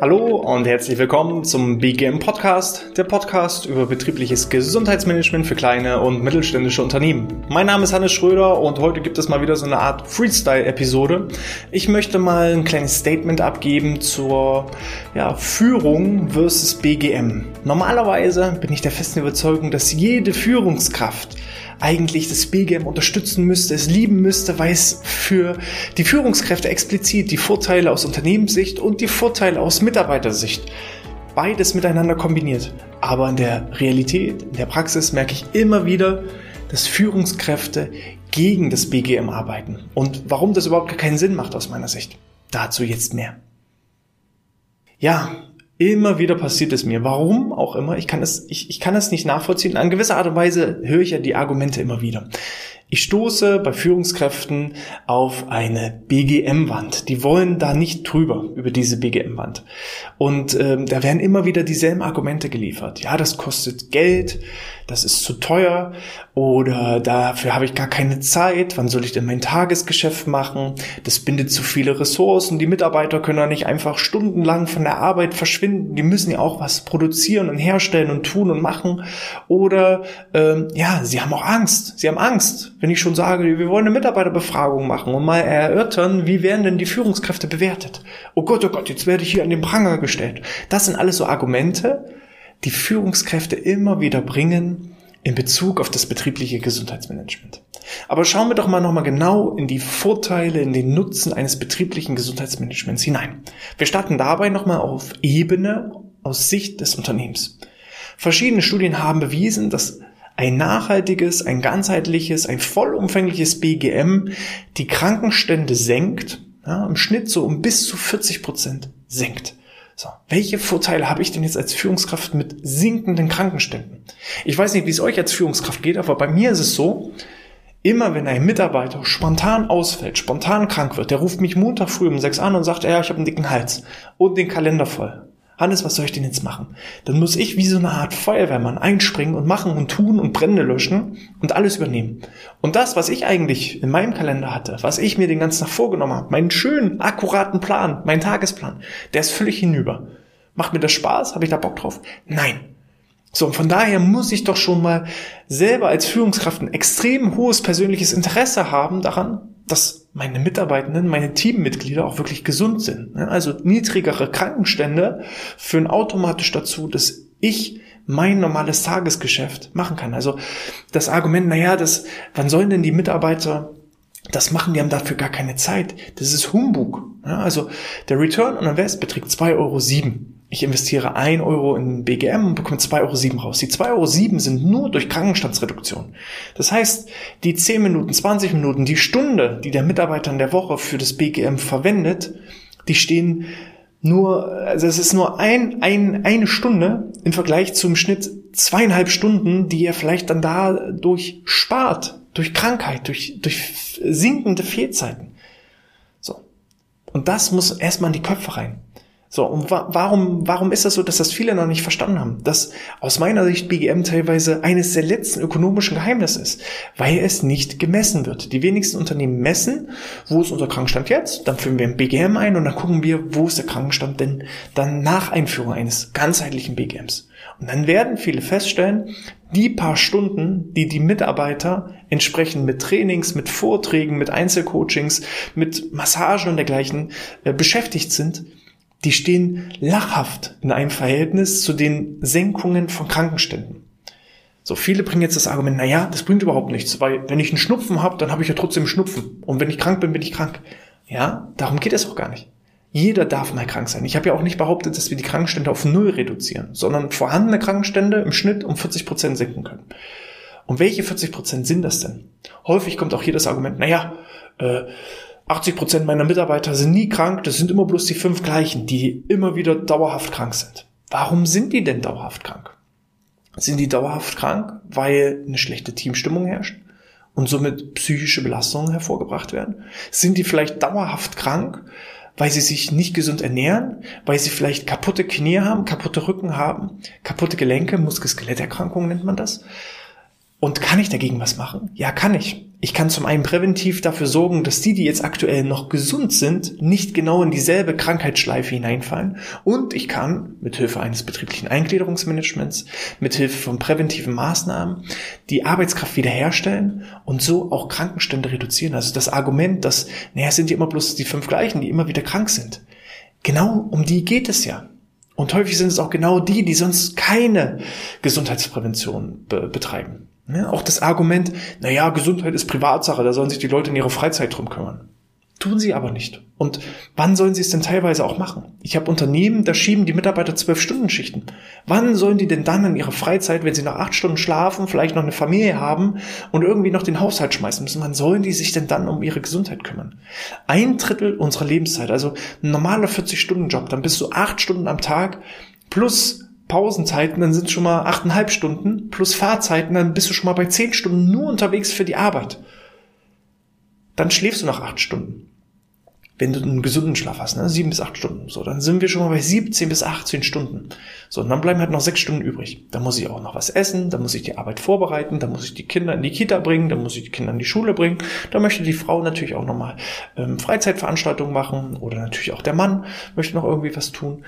Hallo und herzlich willkommen zum BGM-Podcast, der Podcast über betriebliches Gesundheitsmanagement für kleine und mittelständische Unternehmen. Mein Name ist Hannes Schröder und heute gibt es mal wieder so eine Art Freestyle-Episode. Ich möchte mal ein kleines Statement abgeben zur Führung versus BGM. Normalerweise bin ich der festen Überzeugung, dass jede Führungskraft eigentlich das BGM unterstützen müsste, es lieben müsste, weil es für die Führungskräfte explizit die Vorteile aus Unternehmenssicht und die Vorteile aus Mitarbeitersicht beides miteinander kombiniert. Aber in der Realität, in der Praxis merke ich immer wieder, dass Führungskräfte gegen das BGM arbeiten. Und warum das überhaupt keinen Sinn macht aus meiner Sicht. Dazu jetzt mehr. Ja, immer wieder passiert es mir. Warum auch immer. Ich kann es nicht nachvollziehen. An gewisser Art und Weise höre ich ja die Argumente immer wieder. Ich stoße bei Führungskräften auf eine BGM-Wand. Die wollen da nicht drüber, über diese BGM-Wand. Und da werden immer wieder dieselben Argumente geliefert. Ja, das kostet Geld, das ist zu teuer oder dafür habe ich gar keine Zeit. Wann soll ich denn mein Tagesgeschäft machen? Das bindet zu viele Ressourcen. Die Mitarbeiter können ja nicht einfach stundenlang von der Arbeit verschwinden. Die müssen ja auch was produzieren und herstellen und tun und machen. Oder sie haben auch Angst. Sie haben Angst, wenn ich schon sage, wir wollen eine Mitarbeiterbefragung machen und mal erörtern, wie werden denn die Führungskräfte bewertet. Oh Gott, jetzt werde ich hier an den Pranger gestellt. Das sind alles so Argumente, die Führungskräfte immer wieder bringen in Bezug auf das betriebliche Gesundheitsmanagement. Aber schauen wir doch mal nochmal genau in die Vorteile, in den Nutzen eines betrieblichen Gesundheitsmanagements hinein. Wir starten dabei nochmal auf Ebene aus Sicht des Unternehmens. Verschiedene Studien haben bewiesen, dass ein nachhaltiges, ein ganzheitliches, ein vollumfängliches BGM die Krankenstände senkt, im Schnitt so um bis zu 40% senkt. So, welche Vorteile habe ich denn jetzt als Führungskraft mit sinkenden Krankenständen? Ich weiß nicht, wie es euch als Führungskraft geht, aber bei mir ist es so, immer wenn ein Mitarbeiter spontan ausfällt, spontan krank wird, der ruft mich Montag früh um 6 an und sagt, ja, ich habe einen dicken Hals und den Kalender voll. Hannes, was soll ich denn jetzt machen? Dann muss ich wie so eine Art Feuerwehrmann einspringen und machen und tun und Brände löschen und alles übernehmen. Und das, was ich eigentlich in meinem Kalender hatte, was ich mir den ganzen Tag vorgenommen habe, meinen schönen, akkuraten Plan, meinen Tagesplan, der ist völlig hinüber. Macht mir das Spaß? Habe ich da Bock drauf? Nein. So, und von daher muss ich doch schon mal selber als Führungskraft ein extrem hohes persönliches Interesse haben daran, dass meine Mitarbeitenden, meine Teammitglieder auch wirklich gesund sind. Also niedrigere Krankenstände führen automatisch dazu, dass ich mein normales Tagesgeschäft machen kann. Also das Argument, wann sollen denn die Mitarbeiter das machen? Die haben dafür gar keine Zeit. Das ist Humbug. Also der Return on Invest beträgt 2,07 €. Ich investiere 1 Euro in BGM und bekomme 2,07 € raus. Die 2,07 € sind nur durch Krankenstandsreduktion. Das heißt, die 10 Minuten, 20 Minuten, die Stunde, die der Mitarbeiter in der Woche für das BGM verwendet, die stehen nur, also es ist nur eine Stunde im Vergleich zum Schnitt 2,5 Stunden, die er vielleicht dann dadurch spart, durch Krankheit, durch sinkende Fehlzeiten. So. Und das muss erstmal in die Köpfe rein. So, und warum ist das so, dass das viele noch nicht verstanden haben? Dass aus meiner Sicht BGM teilweise eines der letzten ökonomischen Geheimnisse ist, weil es nicht gemessen wird. Die wenigsten Unternehmen messen, wo ist unser Krankenstand jetzt, dann führen wir ein BGM ein und dann gucken wir, wo ist der Krankenstand denn dann nach Einführung eines ganzheitlichen BGMs. Und dann werden viele feststellen, die paar Stunden, die Mitarbeiter entsprechend mit Trainings, mit Vorträgen, mit Einzelcoachings, mit Massagen und dergleichen beschäftigt sind, die stehen lachhaft in einem Verhältnis zu den Senkungen von Krankenständen. So, viele bringen jetzt das Argument, das bringt überhaupt nichts, weil wenn ich einen Schnupfen habe, dann habe ich ja trotzdem Schnupfen. Und wenn ich krank bin, bin ich krank. Ja, darum geht es auch gar nicht. Jeder darf mal krank sein. Ich habe ja auch nicht behauptet, dass wir die Krankenstände auf 0 reduzieren, sondern vorhandene Krankenstände im Schnitt um 40% senken können. Und welche 40% sind das denn? Häufig kommt auch hier das Argument, 80% meiner Mitarbeiter sind nie krank, das sind immer bloß die 5 gleichen, die immer wieder dauerhaft krank sind. Warum sind die denn dauerhaft krank? Sind die dauerhaft krank, weil eine schlechte Teamstimmung herrscht und somit psychische Belastungen hervorgebracht werden? Sind die vielleicht dauerhaft krank, weil sie sich nicht gesund ernähren, weil sie vielleicht kaputte Knie haben, kaputte Rücken haben, kaputte Gelenke, Muskel-Skeletterkrankungen nennt man das? Und kann ich dagegen was machen? Ja, kann ich. Ich kann zum einen präventiv dafür sorgen, dass die jetzt aktuell noch gesund sind, nicht genau in dieselbe Krankheitsschleife hineinfallen. Und ich kann mithilfe eines betrieblichen Eingliederungsmanagements, mithilfe von präventiven Maßnahmen die Arbeitskraft wiederherstellen und so auch Krankenstände reduzieren. Also das Argument, dass, es sind ja immer bloß die 5 Gleichen, die immer wieder krank sind. Genau um die geht es ja. Und häufig sind es auch genau die, die sonst keine Gesundheitsprävention betreiben. Ja, auch das Argument, Gesundheit ist Privatsache, da sollen sich die Leute in ihrer Freizeit drum kümmern. Tun sie aber nicht. Und wann sollen sie es denn teilweise auch machen? Ich habe Unternehmen, da schieben die Mitarbeiter 12-Stunden-Schichten. Wann sollen die denn dann in ihrer Freizeit, wenn sie nach 8 Stunden schlafen, vielleicht noch eine Familie haben und irgendwie noch den Haushalt schmeißen müssen, wann sollen die sich denn dann um ihre Gesundheit kümmern? 1/3 unserer Lebenszeit, also ein normaler 40-Stunden-Job, dann bist du 8 Stunden am Tag plus Pausenzeiten, dann sind es schon mal 8,5 Stunden, plus Fahrzeiten, dann bist du schon mal bei 10 Stunden nur unterwegs für die Arbeit. Dann schläfst du nach 8 Stunden, wenn du einen gesunden Schlaf hast, 7 bis 8 Stunden. So, dann sind wir schon mal bei 17 bis 18 Stunden. So, und dann bleiben halt noch 6 Stunden übrig. Da muss ich auch noch was essen, da muss ich die Arbeit vorbereiten, da muss ich die Kinder in die Kita bringen, da muss ich die Kinder in die Schule bringen, da möchte die Frau natürlich auch nochmal Freizeitveranstaltungen machen oder natürlich auch der Mann möchte noch irgendwie was tun.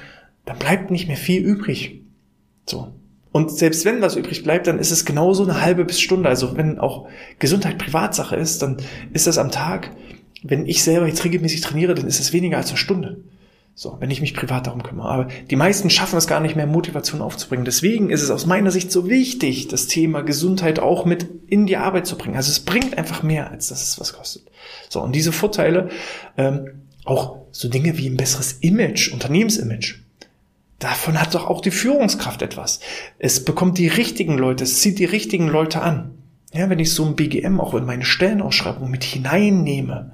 Dann bleibt nicht mehr viel übrig. So. Und selbst wenn was übrig bleibt, dann ist es genauso eine halbe bis Stunde. Also wenn auch Gesundheit Privatsache ist, dann ist das am Tag, wenn ich selber jetzt regelmäßig trainiere, dann ist es weniger als eine Stunde. So, wenn ich mich privat darum kümmere. Aber die meisten schaffen es gar nicht mehr, Motivation aufzubringen. Deswegen ist es aus meiner Sicht so wichtig, das Thema Gesundheit auch mit in die Arbeit zu bringen. Also es bringt einfach mehr, als dass es was kostet. So, und diese Vorteile, auch so Dinge wie ein besseres Image, Unternehmensimage, davon hat doch auch die Führungskraft etwas. Es bekommt die richtigen Leute, es zieht die richtigen Leute an. Ja, wenn ich so ein BGM auch in meine Stellenausschreibung mit hineinnehme,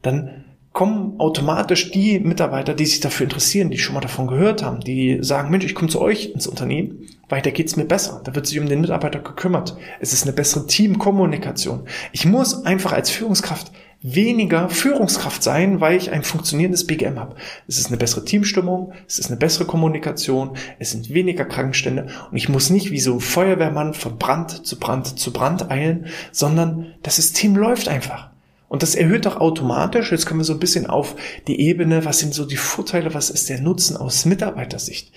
dann kommen automatisch die Mitarbeiter, die sich dafür interessieren, die schon mal davon gehört haben, die sagen, Mensch, ich komme zu euch ins Unternehmen, weil da geht's mir besser. Da wird sich um den Mitarbeiter gekümmert. Es ist eine bessere Teamkommunikation. Ich muss einfach als Führungskraft weniger Führungskraft sein, weil ich ein funktionierendes BGM habe. Es ist eine bessere Teamstimmung, es ist eine bessere Kommunikation, es sind weniger Krankenstände und ich muss nicht wie so ein Feuerwehrmann von Brand zu Brand zu Brand eilen, sondern das System läuft einfach. Und das erhöht doch automatisch, jetzt kommen wir so ein bisschen auf die Ebene, was sind so die Vorteile, was ist der Nutzen aus Mitarbeitersicht?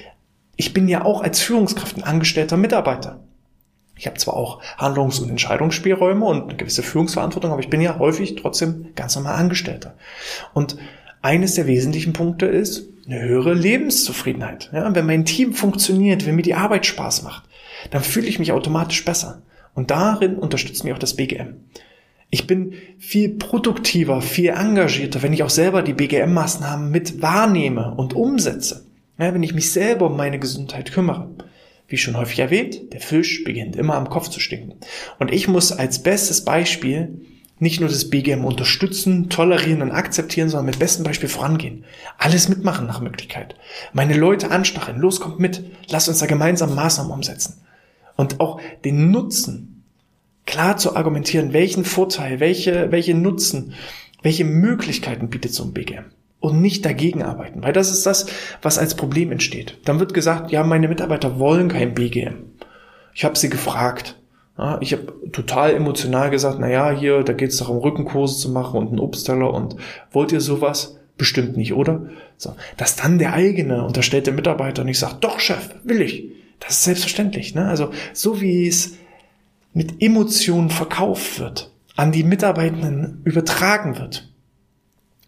Ich bin ja auch als Führungskraft ein angestellter Mitarbeiter. Ich habe zwar auch Handlungs- und Entscheidungsspielräume und eine gewisse Führungsverantwortung, aber ich bin ja häufig trotzdem ganz normal Angestellter. Und eines der wesentlichen Punkte ist eine höhere Lebenszufriedenheit. Ja, wenn mein Team funktioniert, wenn mir die Arbeit Spaß macht, dann fühle ich mich automatisch besser. Und darin unterstützt mich auch das BGM. Ich bin viel produktiver, viel engagierter, wenn ich auch selber die BGM-Maßnahmen mit wahrnehme und umsetze. Ja, wenn ich mich selber um meine Gesundheit kümmere. Wie schon häufig erwähnt, der Fisch beginnt immer am Kopf zu stinken. Und ich muss als bestes Beispiel nicht nur das BGM unterstützen, tolerieren und akzeptieren, sondern mit bestem Beispiel vorangehen. Alles mitmachen nach Möglichkeit. Meine Leute anstacheln. Los, kommt mit. Lasst uns da gemeinsam Maßnahmen umsetzen. Und auch den Nutzen klar zu argumentieren. Welchen Vorteil, welche Nutzen, welche Möglichkeiten bietet so ein BGM? Und nicht dagegen arbeiten, weil das ist das, was als Problem entsteht. Dann wird gesagt, ja, meine Mitarbeiter wollen kein BGM. Ich habe sie gefragt. Ja, ich habe total emotional gesagt, hier, da geht es darum, Rückenkurse zu machen und einen Obstteller und wollt ihr sowas? Bestimmt nicht, oder? So, dass dann der eigene unterstellte Mitarbeiter nicht sagt, doch Chef, will ich. Das ist selbstverständlich. Also so wie es mit Emotionen verkauft wird, an die Mitarbeitenden übertragen wird,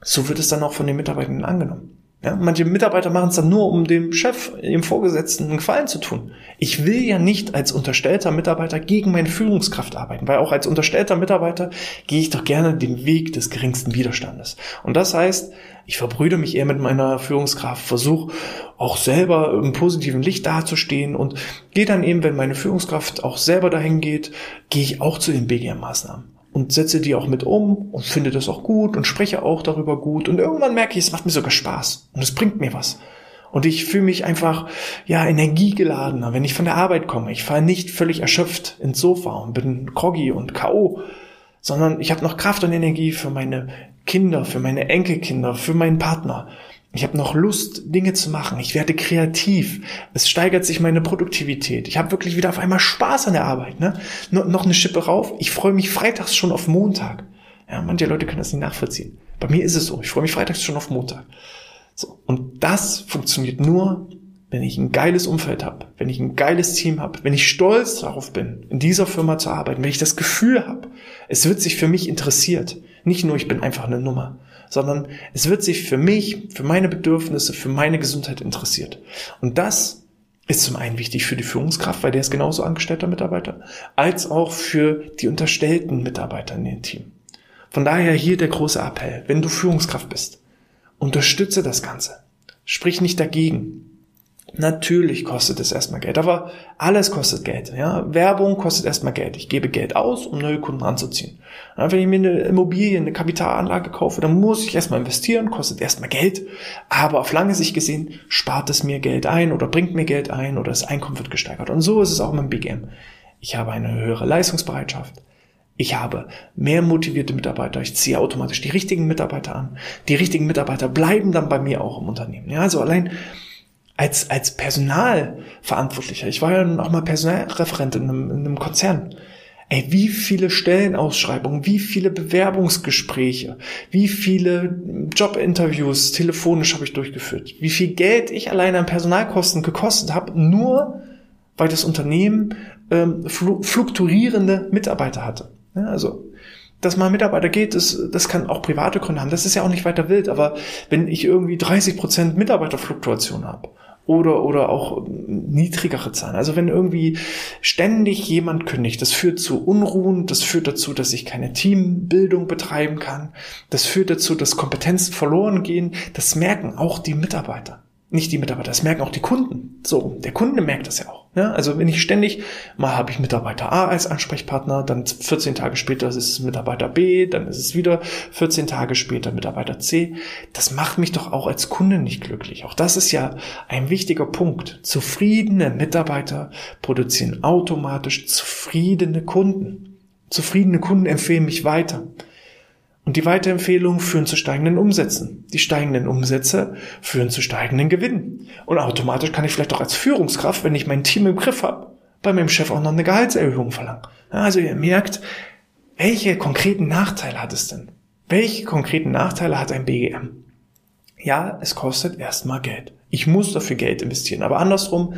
so wird es dann auch von den Mitarbeitenden angenommen. Ja, manche Mitarbeiter machen es dann nur, um dem Chef, dem Vorgesetzten einen Gefallen zu tun. Ich will ja nicht als unterstellter Mitarbeiter gegen meine Führungskraft arbeiten, weil auch als unterstellter Mitarbeiter gehe ich doch gerne den Weg des geringsten Widerstandes. Und das heißt, ich verbrüde mich eher mit meiner Führungskraft, versuche auch selber im positiven Licht dazustehen und gehe dann eben, wenn meine Führungskraft auch selber dahin geht, gehe ich auch zu den BGM-Maßnahmen. Und setze die auch mit um und finde das auch gut und spreche auch darüber gut. Und irgendwann merke ich, es macht mir sogar Spaß und es bringt mir was. Und ich fühle mich einfach energiegeladener, wenn ich von der Arbeit komme. Ich falle nicht völlig erschöpft ins Sofa und bin groggy und K.O., sondern ich habe noch Kraft und Energie für meine Kinder, für meine Enkelkinder, für meinen Partner. Ich habe noch Lust, Dinge zu machen. Ich werde kreativ. Es steigert sich meine Produktivität. Ich habe wirklich wieder auf einmal Spaß an der Arbeit. Ne? Noch eine Schippe rauf. Ich freue mich freitags schon auf Montag. Ja, manche Leute können das nicht nachvollziehen. Bei mir ist es so. Ich freue mich freitags schon auf Montag. So. Und das funktioniert nur, wenn ich ein geiles Umfeld habe, wenn ich ein geiles Team habe, wenn ich stolz darauf bin, in dieser Firma zu arbeiten, wenn ich das Gefühl habe, es wird sich für mich interessiert. Nicht nur, ich bin einfach eine Nummer, sondern es wird sich für mich, für meine Bedürfnisse, für meine Gesundheit interessiert. Und das ist zum einen wichtig für die Führungskraft, weil der ist genauso angestellter Mitarbeiter, als auch für die unterstellten Mitarbeiter in dem Team. Von daher hier der große Appell, wenn du Führungskraft bist, unterstütze das Ganze. Sprich nicht dagegen. Natürlich kostet es erstmal Geld, aber alles kostet Geld. Ja? Werbung kostet erstmal Geld. Ich gebe Geld aus, um neue Kunden anzuziehen. Ja, wenn ich mir eine Immobilie, eine Kapitalanlage kaufe, dann muss ich erstmal investieren, kostet erstmal Geld. Aber auf lange Sicht gesehen spart es mir Geld ein oder bringt mir Geld ein oder das Einkommen wird gesteigert. Und so ist es auch mit dem BGM. Ich habe eine höhere Leistungsbereitschaft. Ich habe mehr motivierte Mitarbeiter, ich ziehe automatisch die richtigen Mitarbeiter an. Die richtigen Mitarbeiter bleiben dann bei mir auch im Unternehmen. Ja, also allein als Personalverantwortlicher, ich war ja nun auch mal Personalreferent in einem Konzern. Ey, wie viele Stellenausschreibungen, wie viele Bewerbungsgespräche, wie viele Jobinterviews telefonisch habe ich durchgeführt, wie viel Geld ich alleine an Personalkosten gekostet habe, nur weil das Unternehmen fluktuierende Mitarbeiter hatte. Ja, also, dass mal ein Mitarbeiter geht, das kann auch private Gründe haben. Das ist ja auch nicht weiter wild. Aber wenn ich irgendwie 30% Mitarbeiterfluktuation habe oder auch niedrigere Zahlen, also wenn irgendwie ständig jemand kündigt, das führt zu Unruhen, das führt dazu, dass ich keine Teambildung betreiben kann, das führt dazu, dass Kompetenzen verloren gehen. Das merken auch die Mitarbeiter. Nicht die Mitarbeiter, das merken auch die Kunden. So, der Kunde merkt das ja auch. Ja, also wenn ich ständig, mal habe ich Mitarbeiter A als Ansprechpartner, dann 14 Tage später ist es Mitarbeiter B, dann ist es wieder 14 Tage später Mitarbeiter C. Das macht mich doch auch als Kunde nicht glücklich. Auch das ist ja ein wichtiger Punkt. Zufriedene Mitarbeiter produzieren automatisch zufriedene Kunden. Zufriedene Kunden empfehlen mich weiter. Und die Weiterempfehlungen führen zu steigenden Umsätzen. Die steigenden Umsätze führen zu steigenden Gewinnen. Und automatisch kann ich vielleicht auch als Führungskraft, wenn ich mein Team im Griff habe, bei meinem Chef auch noch eine Gehaltserhöhung verlangen. Also ihr merkt, welche konkreten Nachteile hat es denn? Welche konkreten Nachteile hat ein BGM? Ja, es kostet erstmal Geld. Ich muss dafür Geld investieren. Aber andersrum,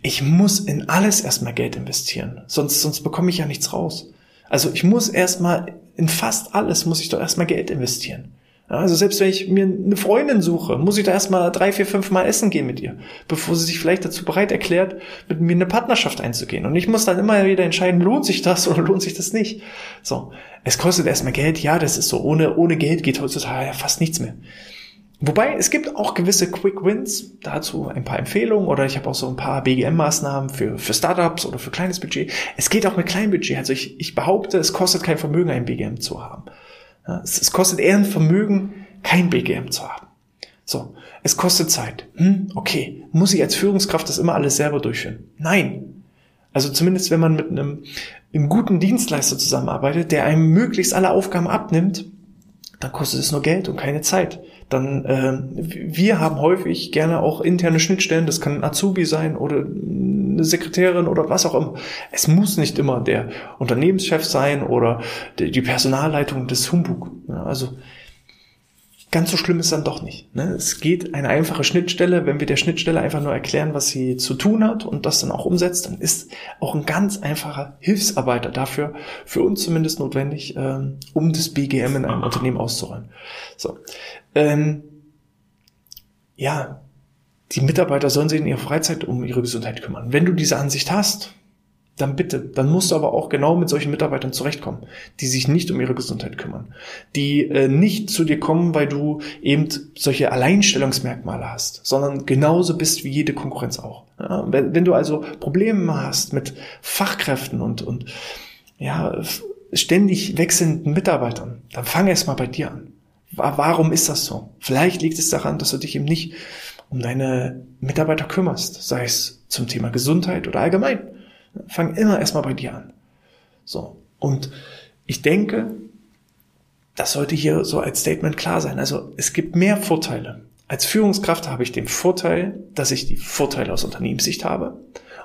ich muss in alles erstmal Geld investieren. Sonst bekomme ich ja nichts raus. Also ich muss erstmal in fast alles muss ich doch erstmal Geld investieren. Also selbst wenn ich mir eine Freundin suche, muss ich da erstmal 3, 4, 5 Mal essen gehen mit ihr, bevor sie sich vielleicht dazu bereit erklärt, mit mir eine Partnerschaft einzugehen. Und ich muss dann immer wieder entscheiden, lohnt sich das oder lohnt sich das nicht. So, es kostet erstmal Geld, ja, das ist so. Ohne Geld geht heutzutage fast nichts mehr. Wobei, es gibt auch gewisse Quick Wins, dazu ein paar Empfehlungen oder ich habe auch so ein paar BGM-Maßnahmen für Startups oder für kleines Budget. Es geht auch mit kleinem Budget, also ich behaupte, es kostet kein Vermögen, ein BGM zu haben. Ja, es kostet eher ein Vermögen, kein BGM zu haben. So, es kostet Zeit. Okay, muss ich als Führungskraft das immer alles selber durchführen? Nein. Also zumindest, wenn man mit einem guten Dienstleister zusammenarbeitet, der einem möglichst alle Aufgaben abnimmt, dann kostet es nur Geld und keine Zeit. Dann wir haben häufig gerne auch interne Schnittstellen, das kann ein Azubi sein oder eine Sekretärin oder was auch immer. Es muss nicht immer der Unternehmenschef sein oder die Personalleitung des Humbug. Ja, also ganz so schlimm ist dann doch nicht. Ne? Es geht eine einfache Schnittstelle, wenn wir der Schnittstelle einfach nur erklären, was sie zu tun hat und das dann auch umsetzt, dann ist auch ein ganz einfacher Hilfsarbeiter dafür, für uns zumindest notwendig, um das BGM in einem Unternehmen auszuräumen. So, ja, die Mitarbeiter sollen sich in ihrer Freizeit um ihre Gesundheit kümmern. Wenn du diese Ansicht hast, dann bitte, dann musst du aber auch genau mit solchen Mitarbeitern zurechtkommen, die sich nicht um ihre Gesundheit kümmern, die nicht zu dir kommen, weil du eben solche Alleinstellungsmerkmale hast, sondern genauso bist wie jede Konkurrenz auch. Ja, wenn du also Probleme hast mit Fachkräften und ja, ständig wechselnden Mitarbeitern, dann fang erst mal bei dir an. Warum ist das so? Vielleicht liegt es daran, dass du dich eben nicht um deine Mitarbeiter kümmerst, sei es zum Thema Gesundheit oder allgemein. Fang immer erstmal bei dir an. So. Und ich denke, das sollte hier so als Statement klar sein. Also, es gibt mehr Vorteile Als Führungskraft habe ich den Vorteil, dass ich die Vorteile aus Unternehmenssicht habe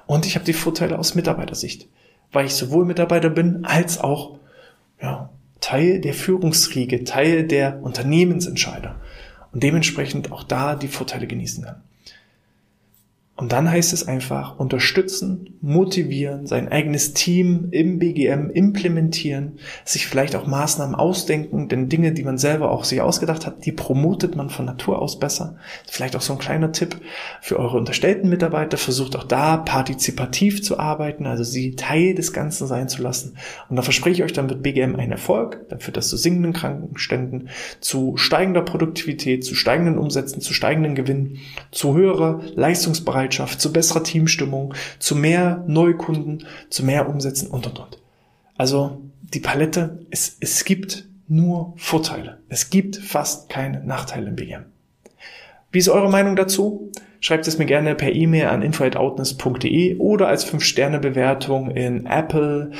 und ich habe die Vorteile aus Mitarbeitersicht, weil ich sowohl Mitarbeiter bin als auch Teil der Führungsriege, Teil der Unternehmensentscheider und dementsprechend auch da die Vorteile genießen kann. Und dann heißt es einfach unterstützen, motivieren, sein eigenes Team im BGM implementieren, sich vielleicht auch Maßnahmen ausdenken, denn Dinge, die man selber auch sich ausgedacht hat, die promotet man von Natur aus besser. Vielleicht auch so ein kleiner Tipp für eure unterstellten Mitarbeiter, versucht auch da partizipativ zu arbeiten, also sie Teil des Ganzen sein zu lassen. Und da verspreche ich euch, dann wird BGM ein Erfolg, dann führt das zu sinkenden Krankenständen, zu steigender Produktivität, zu steigenden Umsätzen, zu steigenden Gewinnen, zu höherer Leistungsbereitschaft, zu besserer Teamstimmung, zu mehr Neukunden, zu mehr Umsätzen und. Also die Palette, es gibt nur Vorteile. Es gibt fast keine Nachteile im BGM. Wie ist eure Meinung dazu? Schreibt es mir gerne per E-Mail an info@outness.de oder als 5-Sterne-Bewertung in Apple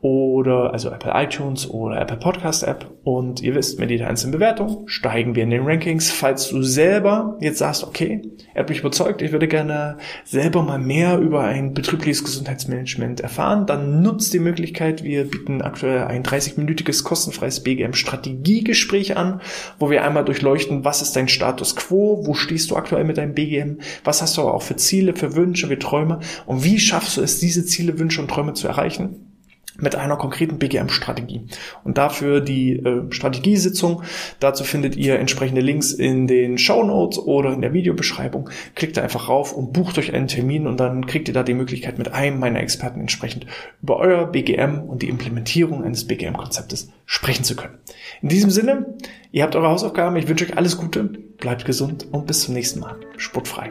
oder also Apple iTunes oder Apple Podcast App. Und ihr wisst, mit jeder einzelnen Bewertung steigen wir in den Rankings. Falls du selber jetzt sagst, okay, er hat mich überzeugt, ich würde gerne selber mal mehr über ein betriebliches Gesundheitsmanagement erfahren, dann nutzt die Möglichkeit. Wir bieten aktuell ein 30-minütiges kostenfreies BGM-Strategiegespräch an, wo wir einmal durchleuchten, was ist dein Status quo, wo stehst du aktuell mit deinem BGM, was hast du aber auch für Ziele, für Wünsche, für Träume und wie schaffst du es, diese Ziele, Wünsche und Träume zu erreichen mit einer konkreten BGM-Strategie. Und dafür die Strategiesitzung, dazu findet ihr entsprechende Links in den Shownotes oder in der Videobeschreibung. Klickt da einfach rauf und bucht euch einen Termin und dann kriegt ihr da die Möglichkeit, mit einem meiner Experten entsprechend über euer BGM und die Implementierung eines BGM-Konzeptes sprechen zu können. In diesem Sinne, ihr habt eure Hausaufgaben, ich wünsche euch alles Gute, bleibt gesund und bis zum nächsten Mal. Sportfrei.